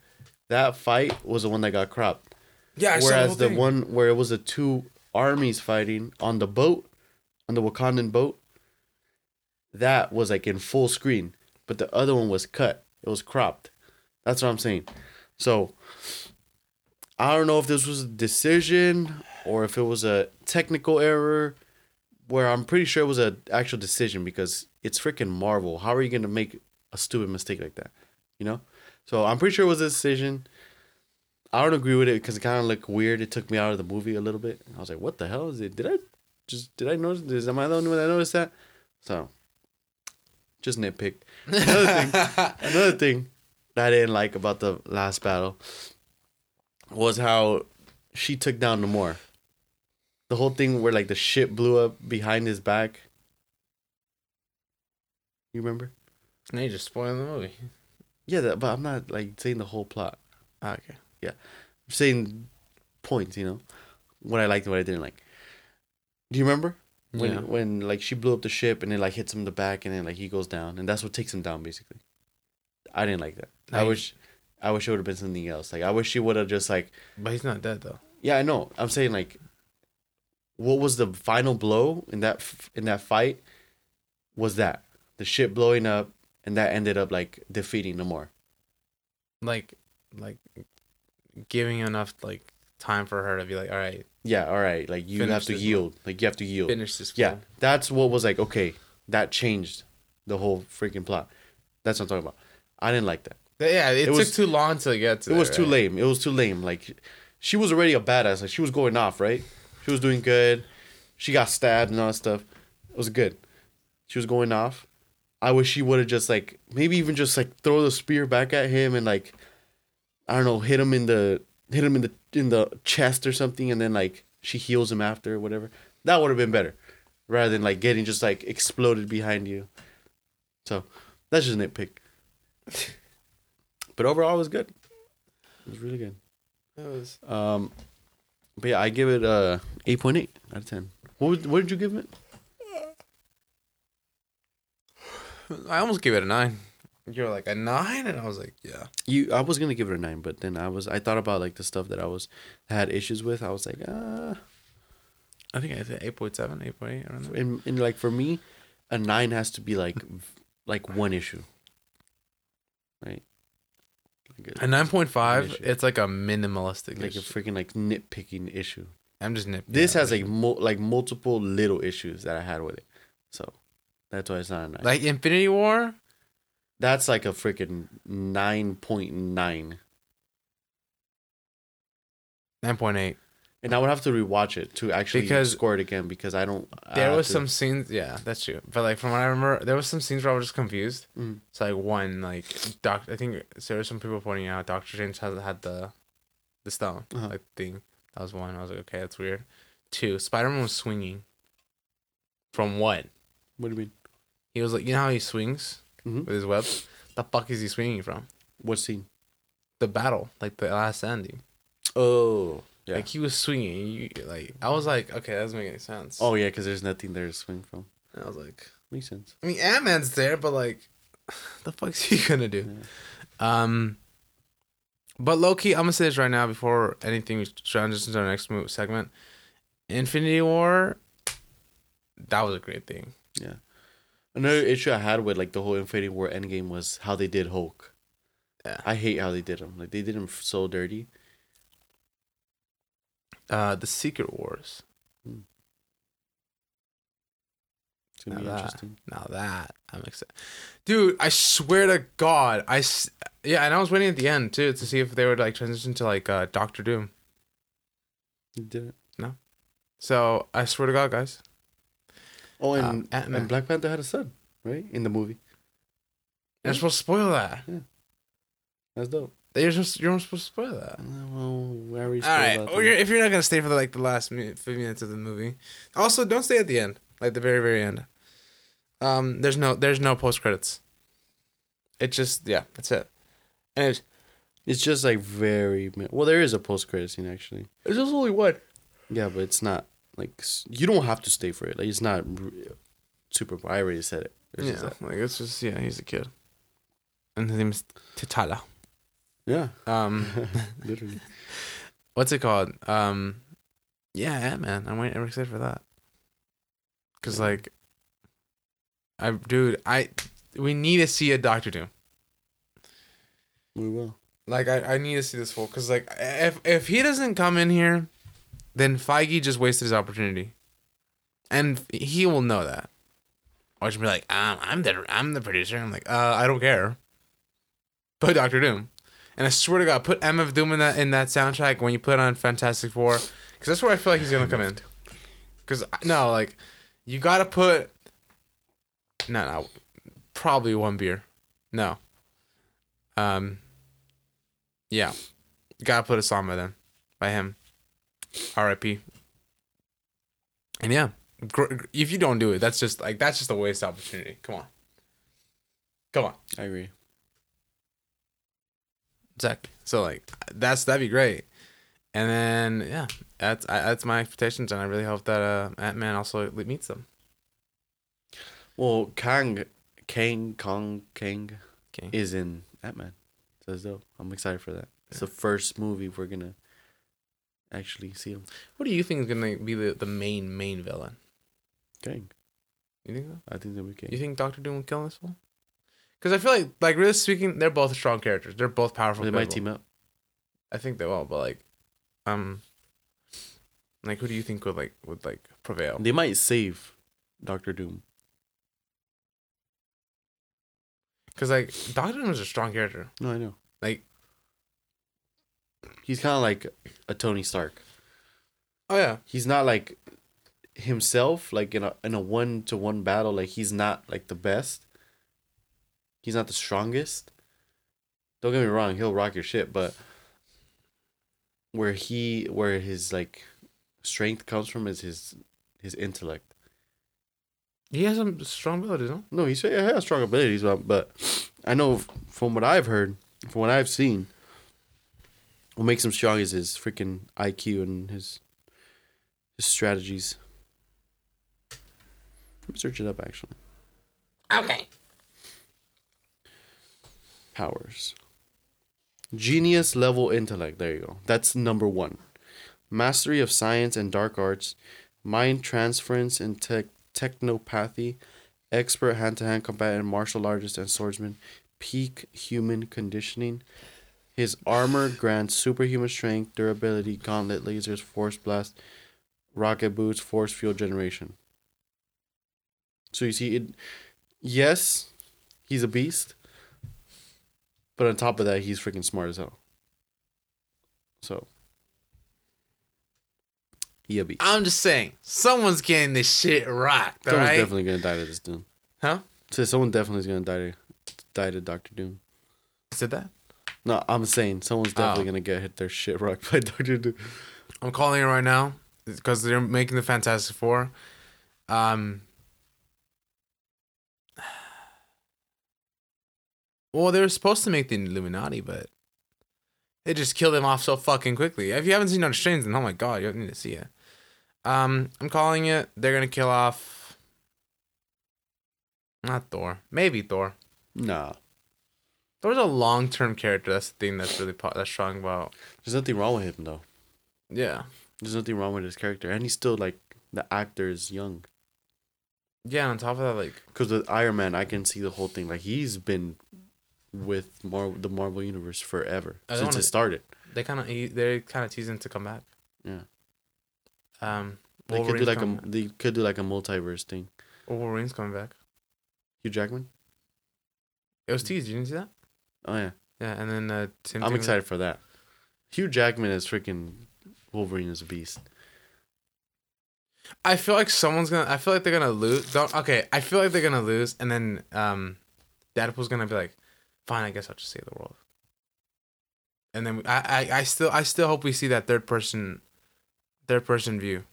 That fight was the one that got cropped. Yeah. Whereas the one where it was the two armies fighting on the boat, on the Wakandan boat, that was like in full screen, but the other one was cut. It was cropped. That's what I'm saying. So I don't know if this was a decision or if it was a technical error, where I'm pretty sure it was an actual decision because it's freaking Marvel. How are you going to make a stupid mistake like that? You know? So I'm pretty sure it was a decision. I don't agree with it because it kind of looked weird. It took me out of the movie a little bit. I was like, "What the hell is it? Did I notice this? Am I the only one that noticed that?" So, just nitpick. Another thing that I didn't like about the last battle was how she took down Namor. The whole thing where like the ship blew up behind his back. You remember? Now you just spoiled the movie. Yeah, but I'm not like saying the whole plot. Okay. Yeah, I'm saying points, you know, what I liked and what I didn't like. Do you remember when like she blew up the ship and it like hits him in the back and then like he goes down and that's what takes him down basically? I didn't like that. Like, I wish it would have been something else. Like I wish she would have just like. But he's not dead though. Yeah, I know. I'm saying like, what was the final blow in that fight? Was that the ship blowing up and that ended up like defeating Namor? Like. Giving enough like time for her to be like, all right, like you have to yield, like you have to yield. Finish this. Yeah, that's what was like. Okay, that changed the whole freaking plot. That's what I'm talking about. I didn't like that. Yeah, it took too long to get to. It was too lame. It was too lame. Like, she was already a badass. Like she was going off, right? She was doing good. She got stabbed and all that stuff. It was good. She was going off. I wish she would have just like maybe even just like throw the spear back at him and like. I don't know, hit him in the chest or something, and then like she heals him after or whatever. That would have been better, rather than like getting just like exploded behind you. So that's just a nitpick. But overall, it was good. It was really good. It was. But yeah, I give it 8.8 out of 10. What did you give it? I almost gave it a 9. You were like, a 9? And I was like, yeah. I was going to give it a 9, but then I thought about, like, the stuff that I had issues with. I was like, I think I said 8.7, 8.8. I don't know. And, like, for me, a 9 has to be, like, one issue. Right? Like a 9.5, it's like a minimalistic like issue. Like a freaking like nitpicking issue. I'm just nitpicking. This has like multiple little issues that I had with it. So that's why it's not a 9. Like Infinity War? That's like a freaking 9.9. 9.8. And I would have to rewatch it to actually score it again because I don't... There was some scenes... Yeah, that's true. But like from what I remember, there was some scenes where I was just confused. Mm. So like one, like... I think so there were some people pointing out Dr. James hasn't had the stone like thing. That was one. I was like, okay, that's weird. Two, Spider-Man was swinging. From what? What do you mean? He was like... You know how he swings with his webs? The fuck is he swinging from? What scene? The battle. Like the last ending. Oh... Yeah. Like, he was swinging. I was like, okay, that doesn't make any sense. Oh, yeah, because there's nothing there to swing from. And I was like... Makes sense. I mean, Ant-Man's there, but, like, the fuck's he gonna do? Yeah. But, low-key, I'm gonna say this right now before anything transitions to our next segment. Infinity War, that was a great thing. Yeah. Another issue I had with, like, the whole Infinity War endgame was how they did Hulk. Yeah. I hate how they did him. Like, they did him so dirty. The Secret Wars. It's going to be interesting. Now that, I'm excited. Dude, I swear to God. Yeah, and I was waiting at the end, too, to see if they would, like, transition to, like, Doctor Doom. You didn't? No. So, I swear to God, guys. Oh, and Black Panther had a son, right? In the movie. You're supposed to spoil that. Yeah. That's dope. You're not supposed to spoil that. Well, all right. Or if you're not gonna stay for the last 5 minutes of the movie, also don't stay at the end, like the very, very end. There's no post credits. It's just that's it. And it's just like very well. There is a post credits scene actually. There's just only one. Yeah, but it's not like you don't have to stay for it. Like it's not super. I already said it. It's he's a kid, and his name is T'Challa. Yeah. Literally. What's it called? Ant-Man. I'm excited for that. Cause we need to see a Doctor Doom. We will. Like I need to see this full. Cause like if he doesn't come in here, then Feige just wasted his opportunity, and he will know that. Or just be like, I'm the producer. I'm like, I don't care. But Doctor Doom. And I swear to God, put MF Doom in that soundtrack when you put on Fantastic Four, because that's where I feel like he's gonna come in. Because you gotta put probably one beer, no, you gotta put a song by them, by him, R.I.P. And yeah, if you don't do it, that's just a waste of opportunity. Come on. I agree. Exactly. So that'd be great, and then that's my expectations, and I really hope that Ant-Man also meets them. Well, Kang is in Ant-Man, so it's dope. I'm excited for that. It's the first movie we're gonna actually see him. What do you think is gonna be the main villain? Kang. You think so? I think that'll be Kang. You think Doctor Doom will kill this one? Because I feel like really speaking, they're both strong characters. They're both powerful. They might team up. I think they will, but who do you think would prevail? They might save Doctor Doom. Because Doctor Doom is a strong character. No, I know. Like, he's kind of like a Tony Stark. Oh yeah. He's not like himself. Like in a 1-to-1 battle, like he's not like the best. He's not the strongest. Don't get me wrong, he'll rock your shit, but where his strength comes from is his intellect. He has some strong abilities, huh? No, he has strong abilities, but I know from what I've heard, from what I've seen, what makes him strong is his freaking IQ and his strategies. Let me search it up actually. Okay. Powers. Genius level intellect. There you go. That's number 1. Mastery of science and dark arts. Mind transference and technopathy. Expert hand-to-hand combat and martial artist and swordsman. Peak human conditioning. His armor grants superhuman strength, durability, gauntlet lasers, force blast, rocket boots, force field generation. So you see, yes, he's a beast, but on top of that, he's freaking smart as hell. So, he a beast. I'm just saying, someone's getting this shit rocked, all right? Someone's definitely going to die to this Doom. Huh? So someone definitely is going to die to Dr. Doom. You said that? No, I'm saying someone's definitely going to get hit their shit rocked by Dr. Doom. I'm calling it right now because they're making the Fantastic Four. Well, they were supposed to make the Illuminati, but they just killed them off so fucking quickly. If you haven't seen Doctor Strange, then oh my god, you need to see it. I'm calling it. They're going to kill off... Not Thor. Maybe Thor. Nah. Thor's a long-term character. That's the thing that's really that's strong about... There's nothing wrong with him, though. Yeah. There's nothing wrong with his character. And he's still, like, the actor is young. Yeah, on top of that, like... Because with Iron Man, I can see the whole thing. Like, he's been with the Marvel Universe forever. Since it started. They're kind of teasing to come back. Yeah. They could do, like, a multiverse thing. Or Wolverine's coming back. Hugh Jackman? It was teased. You didn't see that? Oh, yeah. Yeah, and then... I'm excited for that. Hugh Jackman as freaking Wolverine is a beast. I feel like I feel like they're going to lose. I feel like they're going to lose, and then Deadpool's going to be like, fine, I guess I'll just save the world. And then I still hope we see that third person view.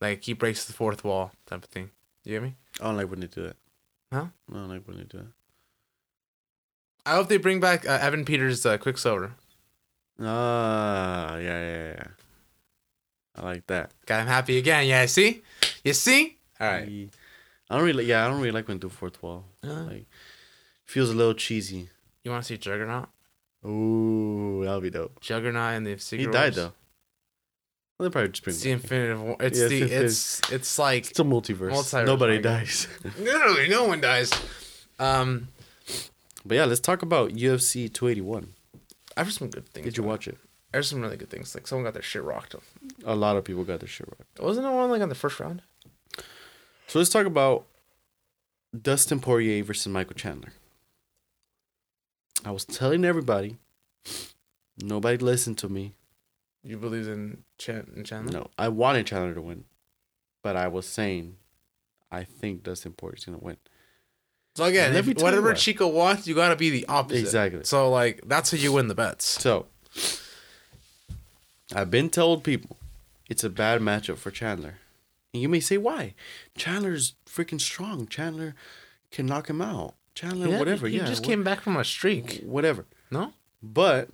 Like, he breaks the fourth wall type of thing. You hear me? I don't like when they do that. Huh? I don't like when they do that. I hope they bring back Evan Peters' Quicksilver. Ah, yeah. I like that. Got him happy again. Yeah, see? You see? All right. I don't really like when do fourth wall. Like, feels a little cheesy. You want to see Juggernaut? Ooh, that'll be dope. Juggernaut and the Secret Wars. He died though. Well, they probably just bring. It's the Infinity War. It's like it's a multiverse. Nobody dies. Literally, no one dies. But yeah, let's talk about UFC 281. I heard some good things. Did you watch it? I heard some really good things. Like, someone got their shit rocked. A lot of people got their shit rocked. Wasn't it one, like, on the first round? So let's talk about Dustin Poirier versus Michael Chandler. I was telling everybody. Nobody listened to me. You believed in Chandler? No, I wanted Chandler to win. But I was saying, I think Dustin Poirier's going to win. So again, whatever Chico wants, you gotta be the opposite. Exactly. So like, that's how you win the bets. So I've been told people, it's a bad matchup for Chandler, and you may say why? Chandler's freaking strong. Chandler can knock him out. Chandler, yeah, whatever. He just came back from a streak. Whatever. No. But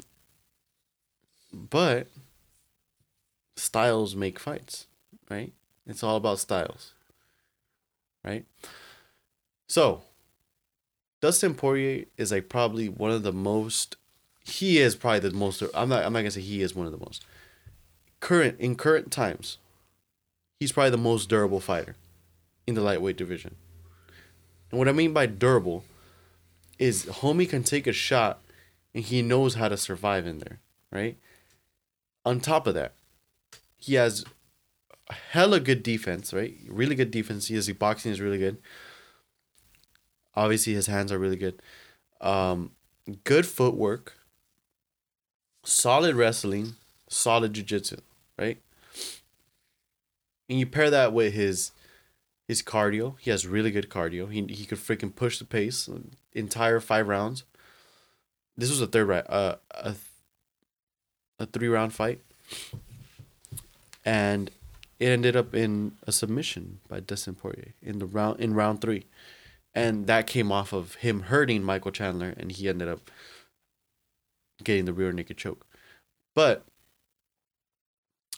styles make fights, right? It's all about styles, right? So. Dustin Poirier is like probably one of the most. He is probably the most. I'm not gonna say he is one of the most. In current times, he's probably the most durable fighter in the lightweight division. And what I mean by durable is homie can take a shot, and he knows how to survive in there, right? On top of that, he has hella good defense, right? Really good defense. His boxing is really good. Obviously, his hands are really good. Good footwork. Solid wrestling. Solid jiu-jitsu, right? And you pair that with his cardio. He has really good cardio. He could freaking push the pace. Entire 5 rounds. This was a third round. A 3-round fight. And it ended up in a submission by Dustin Poirier in round 3. And that came off of him hurting Michael Chandler, and he ended up getting the rear naked choke. But,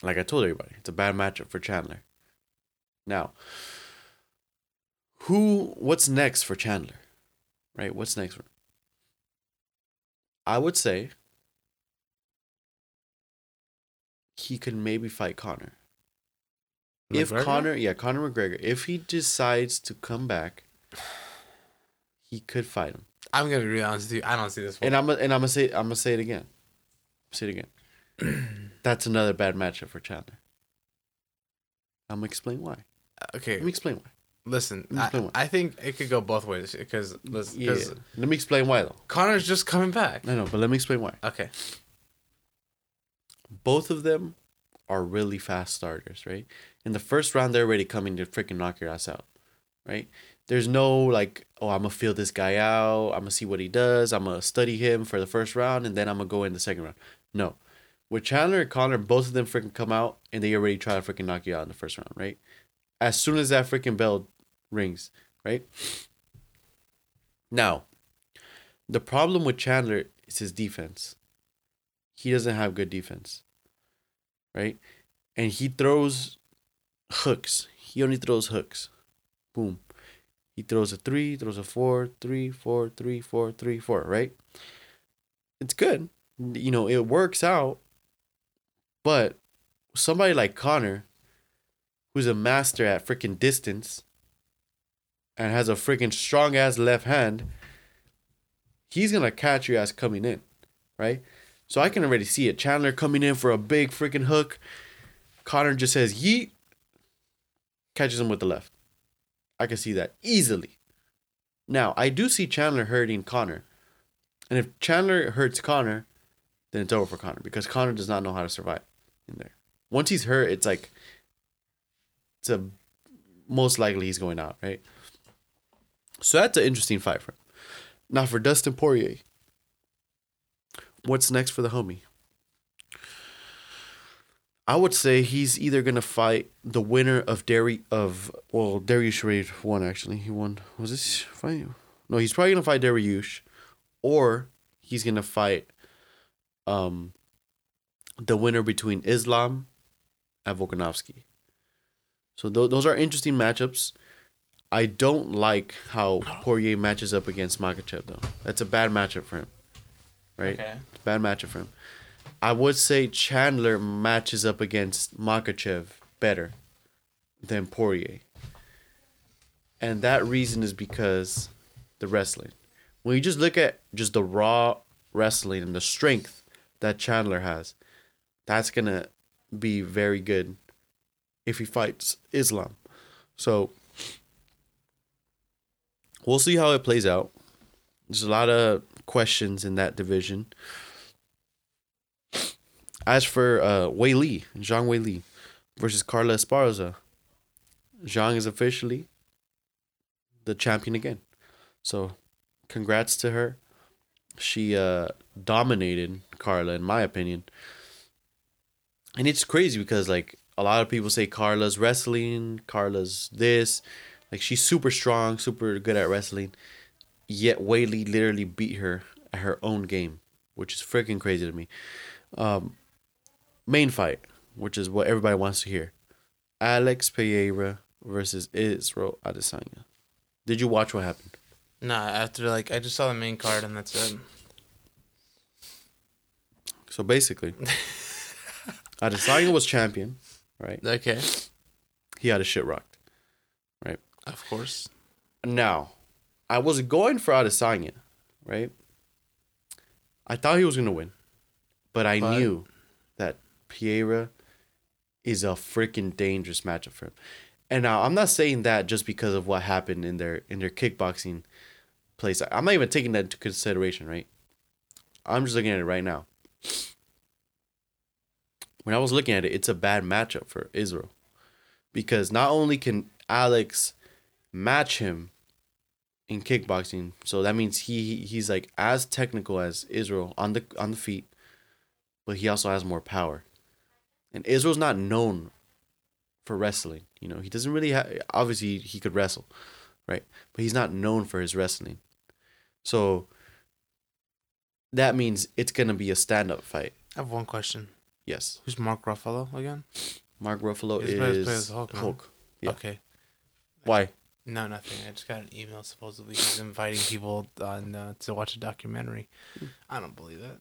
like I told everybody, it's a bad matchup for Chandler. Now, what's next for Chandler? Right? What's next for him? I would say he could maybe fight Conor. Conor McGregor, if he decides to come back, he could fight him. I'm gonna be honest with you. I don't see this one. And I'm gonna say it again. Say it again. That's another bad matchup for Chandler. I'm going to explain why. Okay. Let me explain why. Listen, I think it could go both ways because... Yeah. Let me explain why, though. Conor's just coming back. I know, but let me explain why. Okay. Both of them are really fast starters, right? In the first round, they're already coming to freaking knock your ass out, right? There's no like, oh, I'm going to feel this guy out. I'm going to see what he does. I'm going to study him for the first round, and then I'm going to go in the second round. No. With Chandler and Conor, both of them freaking come out, and they already try to freaking knock you out in the first round, right? As soon as that freaking bell rings, right? Now, the problem with Chandler is his defense. He doesn't have good defense, right? And he throws hooks. He only throws hooks. Boom. He throws a 3, throws a 4, 3, 4, 3, 4, 3, 4, right? It's good. You know, it works out. But somebody like Conor, who's a master at freaking distance and has a freaking strong ass left hand, he's going to catch your ass coming in, right? So I can already see it. Chandler coming in for a big freaking hook. Conor just says, yeet, catches him with the left. I can see that easily. Now, I do see Chandler hurting Conor. And if Chandler hurts Conor, then it's over for Conor because Conor does not know how to survive in there. Once he's hurt, it's like, it's a, most likely he's going out, right? So that's an interesting fight for him. Now for Dustin Poirier, what's next for the homie? I would say he's either gonna fight the winner of Dariush already won actually. He won. Was this fight? No, he's probably gonna fight Dariush, or he's gonna fight the winner between Islam and Volkanovski. So those are interesting matchups. I don't like how Poirier matches up against Makhachev though. That's a bad matchup for him, right? Okay. It's a bad matchup for him. I would say Chandler matches up against Makhachev better than Poirier. And that reason is because the wrestling. When you just look at just the raw wrestling and the strength that Chandler has, that's going to be very good if he fights Islam. So we'll see how it plays out. There's a lot of questions in that division. As for Wei Li, Zhang Wei Li versus Carla Esparza, Zhang is officially the champion again. So congrats to her. She dominated Carla, in my opinion. And it's crazy because, like, a lot of people say Carla's wrestling, Carla's this. Like, she's super strong, super good at wrestling. Yet Wei Li literally beat her at her own game, which is freaking crazy to me. Main fight, which is what everybody wants to hear. Alex Pereira versus Israel Adesanya. Did you watch what happened? Nah, after like I just saw the main card and that's it. So basically, Adesanya was champion, right? Okay. He had a shit rocked, right? Of course. Now, I was going for Adesanya, right? I thought he was going to win, but I knew that Pereira is a freaking dangerous matchup for him. And now I'm not saying that just because of what happened in their kickboxing place. I'm not even taking that into consideration, right? I'm just looking at it right now. When I was looking at it, it's a bad matchup for Israel. Because not only can Alex match him in kickboxing, so that means he's like as technical as Israel on the feet, but he also has more power. And Israel's not known for wrestling. You know, he doesn't really have... Obviously, he could wrestle, right? But he's not known for his wrestling. So, that means it's going to be a stand-up fight. I have one question. Yes. Who's Mark Ruffalo again? Mark Ruffalo is Hulk. Yeah. Okay. Why? No, nothing. I just got an email. Supposedly, he's inviting people on to watch a documentary. I don't believe that.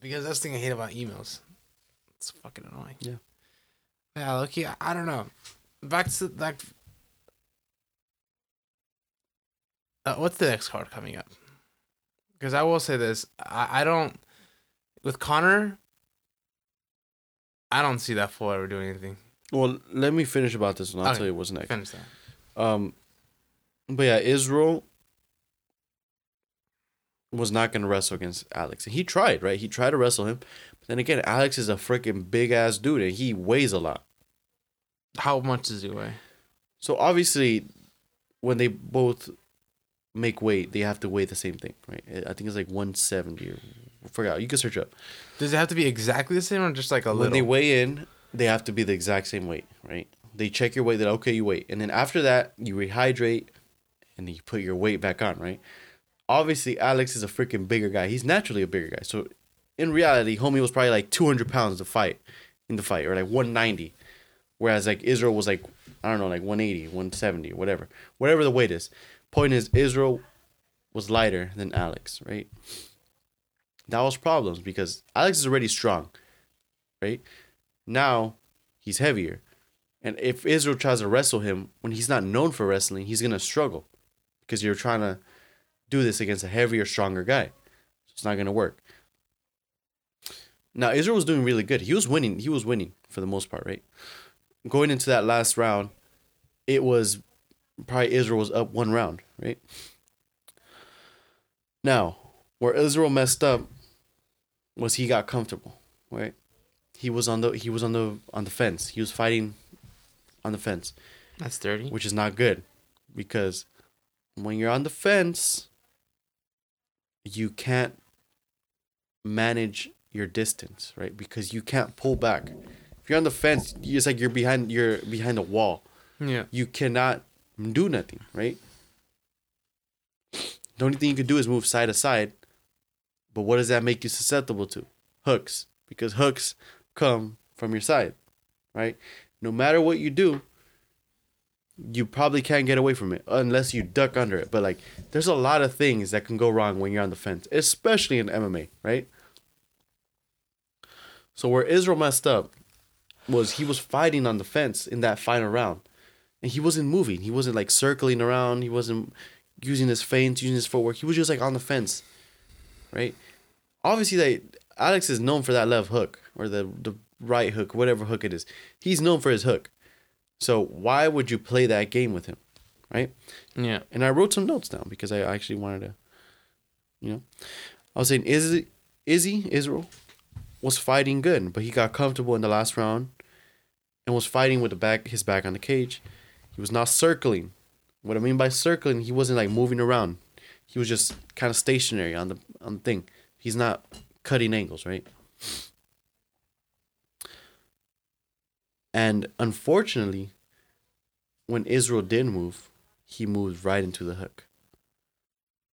Because that's the thing I hate about emails. It's fucking annoying. Yeah. Yeah, look, I don't know. Back to like, what's the next card coming up? Because I will say this, I don't with Conor, I don't see that fool ever doing anything. Well, let me finish about this, and I'll tell you what's next. Finish that. But yeah, Israel was not going to wrestle against Alex. And he tried, right? He tried to wrestle him. But then again, Alex is a freaking big-ass dude, and he weighs a lot. How much does he weigh? So, obviously, when they both make weight, they have to weigh the same thing, right? I think it's like 170 or... I forgot. You can search up. Does it have to be exactly the same or just like a little? When they weigh in, they have to be the exact same weight, right? They check your weight. They're like, okay, you weigh. And then after that, you rehydrate, and then you put your weight back on, right? Obviously, Alex is a freaking bigger guy. He's naturally a bigger guy. So, in reality, homie was probably like 200 pounds to fight in the fight, or like 190. Whereas, like, Israel was like, I don't know, like 180, 170, whatever. Whatever the weight is. Point is, Israel was lighter than Alex, right? That was problems because Alex is already strong, right? Now, he's heavier. And if Israel tries to wrestle him, when he's not known for wrestling, he's going to struggle because you're trying to do this against a heavier, stronger guy. So it's not going to work. Now, Israel was doing really good. He was winning for the most part, right? Going into that last round, it was probably Israel was up one round, right? Now, where Israel messed up was he got comfortable, right? He was on the fence. He was fighting on the fence. That's dirty. Which is not good because when you're on the fence, you can't manage your distance, right? Because you can't pull back. If you're on the fence, it's like you're behind a wall. Yeah. You cannot do nothing, right? The only thing you can do is move side to side. But what does that make you susceptible to? Hooks. Because hooks come from your side, right? No matter what you do, you probably can't get away from it unless you duck under it. But, like, there's a lot of things that can go wrong when you're on the fence, especially in MMA, right? So where Israel messed up was he was fighting on the fence in that final round. And he wasn't moving. He wasn't, like, circling around. He wasn't using his feints, using his footwork. He was just, like, on the fence, right? Obviously, Alex is known for that left hook or the right hook, whatever hook it is. He's known for his hook. So why would you play that game with him, right? Yeah. And I wrote some notes down because I actually wanted to, you know. I was saying Israel was fighting good, but he got comfortable in the last round and was fighting with his back on the cage. He was not circling. What I mean by circling, he wasn't like moving around. He was just kind of stationary on the thing. He's not cutting angles, right? And unfortunately, when Israel did move, he moved right into the hook.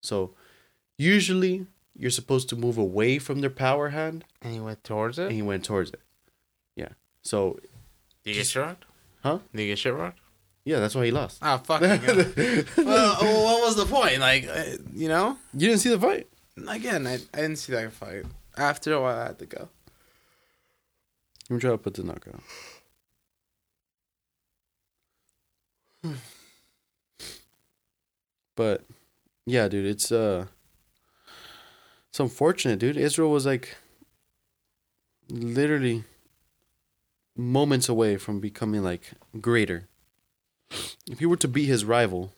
So usually you're supposed to move away from their power hand. And he went towards it? Yeah. So did he get shit rocked? Huh? Did he get shit rocked? Yeah, that's why he lost. Ah, fucking God. Well, what was the point? Like, you know? You didn't see the fight? Again, I didn't see that fight. After a while, I had to go. Let me try to put the knockout. But, yeah, dude, it's unfortunate, dude. Israel was, like, literally moments away from becoming, like, greater. If he were to beat his rival,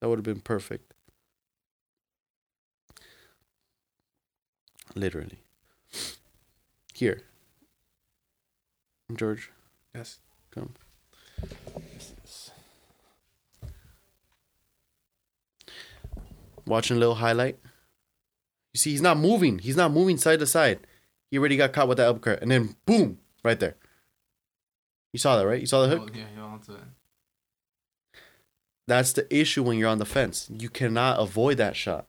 that would have been perfect. Literally. Here. George. Yes. Come. Watching a little highlight. You see, he's not moving side to side. He already got caught with that uppercut. And then, boom, right there. You saw that, right? You saw the hook? Yeah, you want to. That's the issue when you're on the fence. You cannot avoid that shot.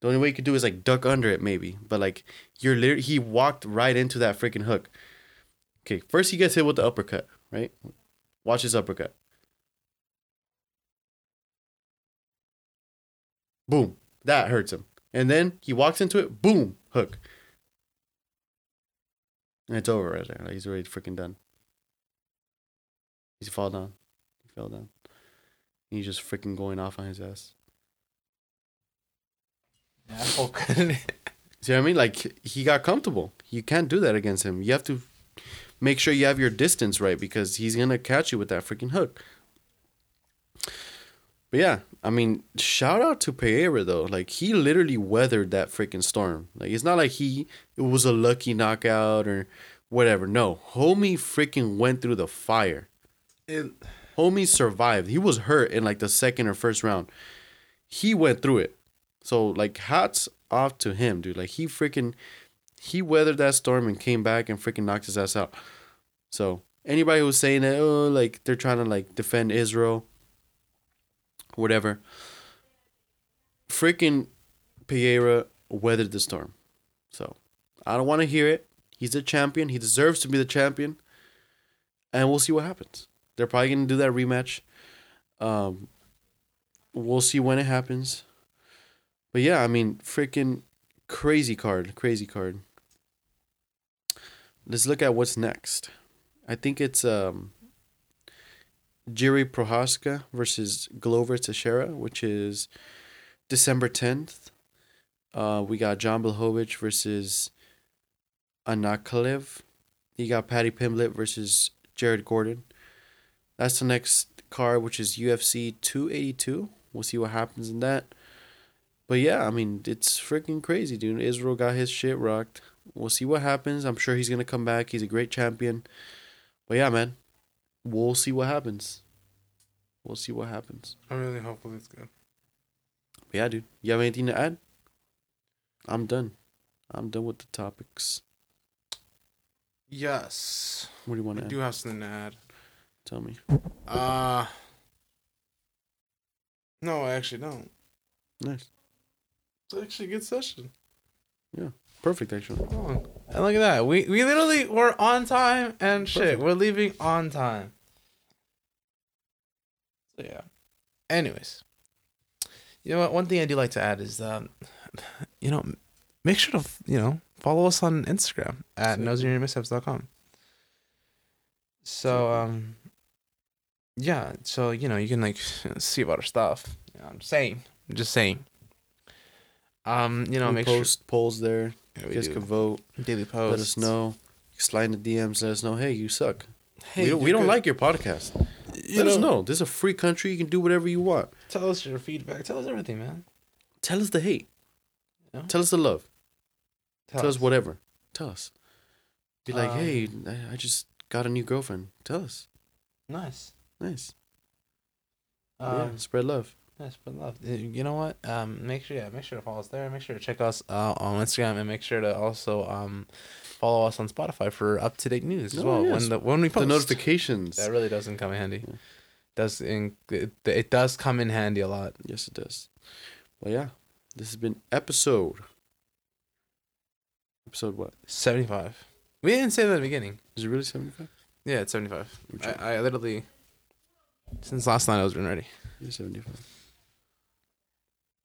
The only way you could do is, like, duck under it, maybe. But, like, you're literally... He walked right into that freaking hook. Okay, first he gets hit with the uppercut, right? Watch his uppercut. Boom. That hurts him. And then he walks into it. Boom. Hook. And it's over right there. Like, he's already freaking done. He's fall down. He fell down. And he's just freaking going off on his ass. Yeah, See what I mean? Like, he got comfortable. You can't do that against him. You have to make sure you have your distance right, because he's going to catch you with that freaking hook. But yeah, I mean, shout out to Pereira, though. Like, he literally weathered that freaking storm. Like, it's not like it was a lucky knockout or whatever. No, homie freaking went through the fire. Homie survived. He was hurt in, like, the second or first round. He went through it. So, like, hats off to him, dude. Like, he weathered that storm and came back and freaking knocked his ass out. So, anybody who's saying that, oh, like, they're trying to, like, defend Israel, whatever. Freaking Pereira weathered the storm. So, I don't want to hear it. He's a champion. He deserves to be the champion. And we'll see what happens. They're probably going to do that rematch. We'll see when it happens. But yeah, I mean, freaking crazy card. Crazy card. Let's look at what's next. I think it's Jiří Procházka versus Glover Teixeira, which is December 10th. We got Jan Błachowicz versus Anakalev. You got Patty Pimblett versus Jared Gordon. That's the next card, which is UFC 282. We'll see what happens in that. But yeah, I mean, it's freaking crazy, dude. Israel got his shit rocked. We'll see what happens. I'm sure he's going to come back. He's a great champion. But yeah, man, we'll see what happens. We'll see what happens. I'm really hopeful it's good. But yeah, dude, you have anything to add? I'm done. I'm done with the topics. Yes. What do you want to add? I do have something to add. Tell me. No, I actually don't. Nice. It's actually a good session. Yeah. Perfect, actually. Come on. And look at that. We literally were on time and shit. Perfect. We're leaving on time. So, yeah. Anyways. You know what? One thing I do like to add is, you know, make sure to, you know, follow us on Instagram at nosynerdymishaps.com. So, yeah, so, you know, you can, like, see about our stuff. You know, I'm just saying. You know, make sure. Post polls there. Yeah, you guys can vote. Daily posts. Let us know. Slide in the DMs. Let us know, hey, you suck. Hey, we don't like your podcast. Let us know. This is a free country. You can do whatever you want. Tell us your feedback. Tell us everything, man. Tell us the hate. You know? Tell us the love. Tell us whatever. Tell us. Be like, hey, I just got a new girlfriend. Tell us. Nice. Yeah, spread love. Yeah, spread love. You know what? Make sure to follow us there. Make sure to check us on Instagram, and make sure to also follow us on Spotify for up to date news as well. Yes. When we post the notifications, that really doesn't come in handy. Yeah. It does come in handy a lot. Yes, it does. Well, yeah, this has been episode what? 75. We didn't say that at the beginning. Is it really 75? Yeah, it's 75. I literally, since last night, I was been ready. It's 75.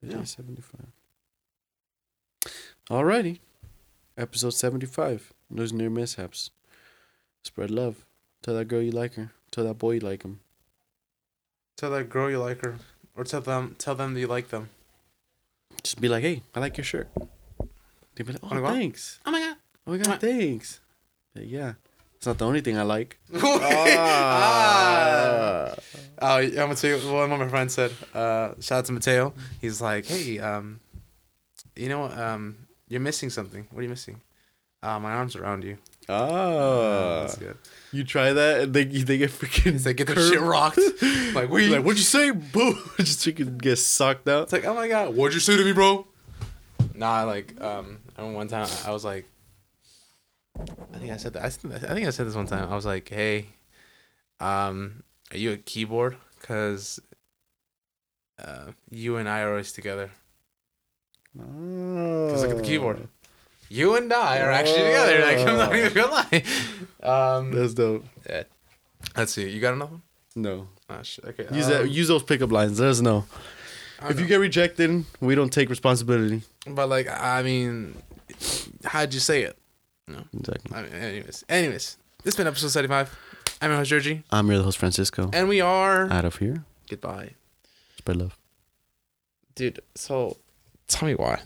Yeah, 75. Alrighty. Episode 75. Noise Near Mishaps. Spread love. Tell that girl you like her. Tell that boy you like him. Tell that girl you like her. Or tell them that you like them. Just be like, hey, I like your shirt. They'd be like, oh, thanks. Oh my god, thanks. But yeah. It's not the only thing I like. I'm gonna tell you one of my friends said. Shout out to Mateo. He's like, hey, you know, you're missing something. What are you missing? My arms around you. Oh, that's good. You try that, and they get freaking. They get their shit rocked. Like, what'd you say, boo? Just freaking get sucked out. It's like, oh my god, what'd you say to me, bro? Nah, like, I remember one time I was like. I think I said this one time. I was like, "Hey, are you a keyboard? Because you and I are always together. Because look at the keyboard. You and I are actually together. Like, I'm not even gonna lie. That's dope. Yeah. Let's see. You got another one? No. Oh, shit. Okay. Use those pickup lines. Let us know. If you get rejected, we don't take responsibility. But like, I mean, how'd you say it? No. Exactly. I mean, anyways, this has been episode 75. I'm your host, Georgie. I'm your host, Francisco. And we are... out of here. Goodbye. Spread love. Dude, so tell me why.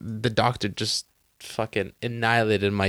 The doctor just fucking annihilated my...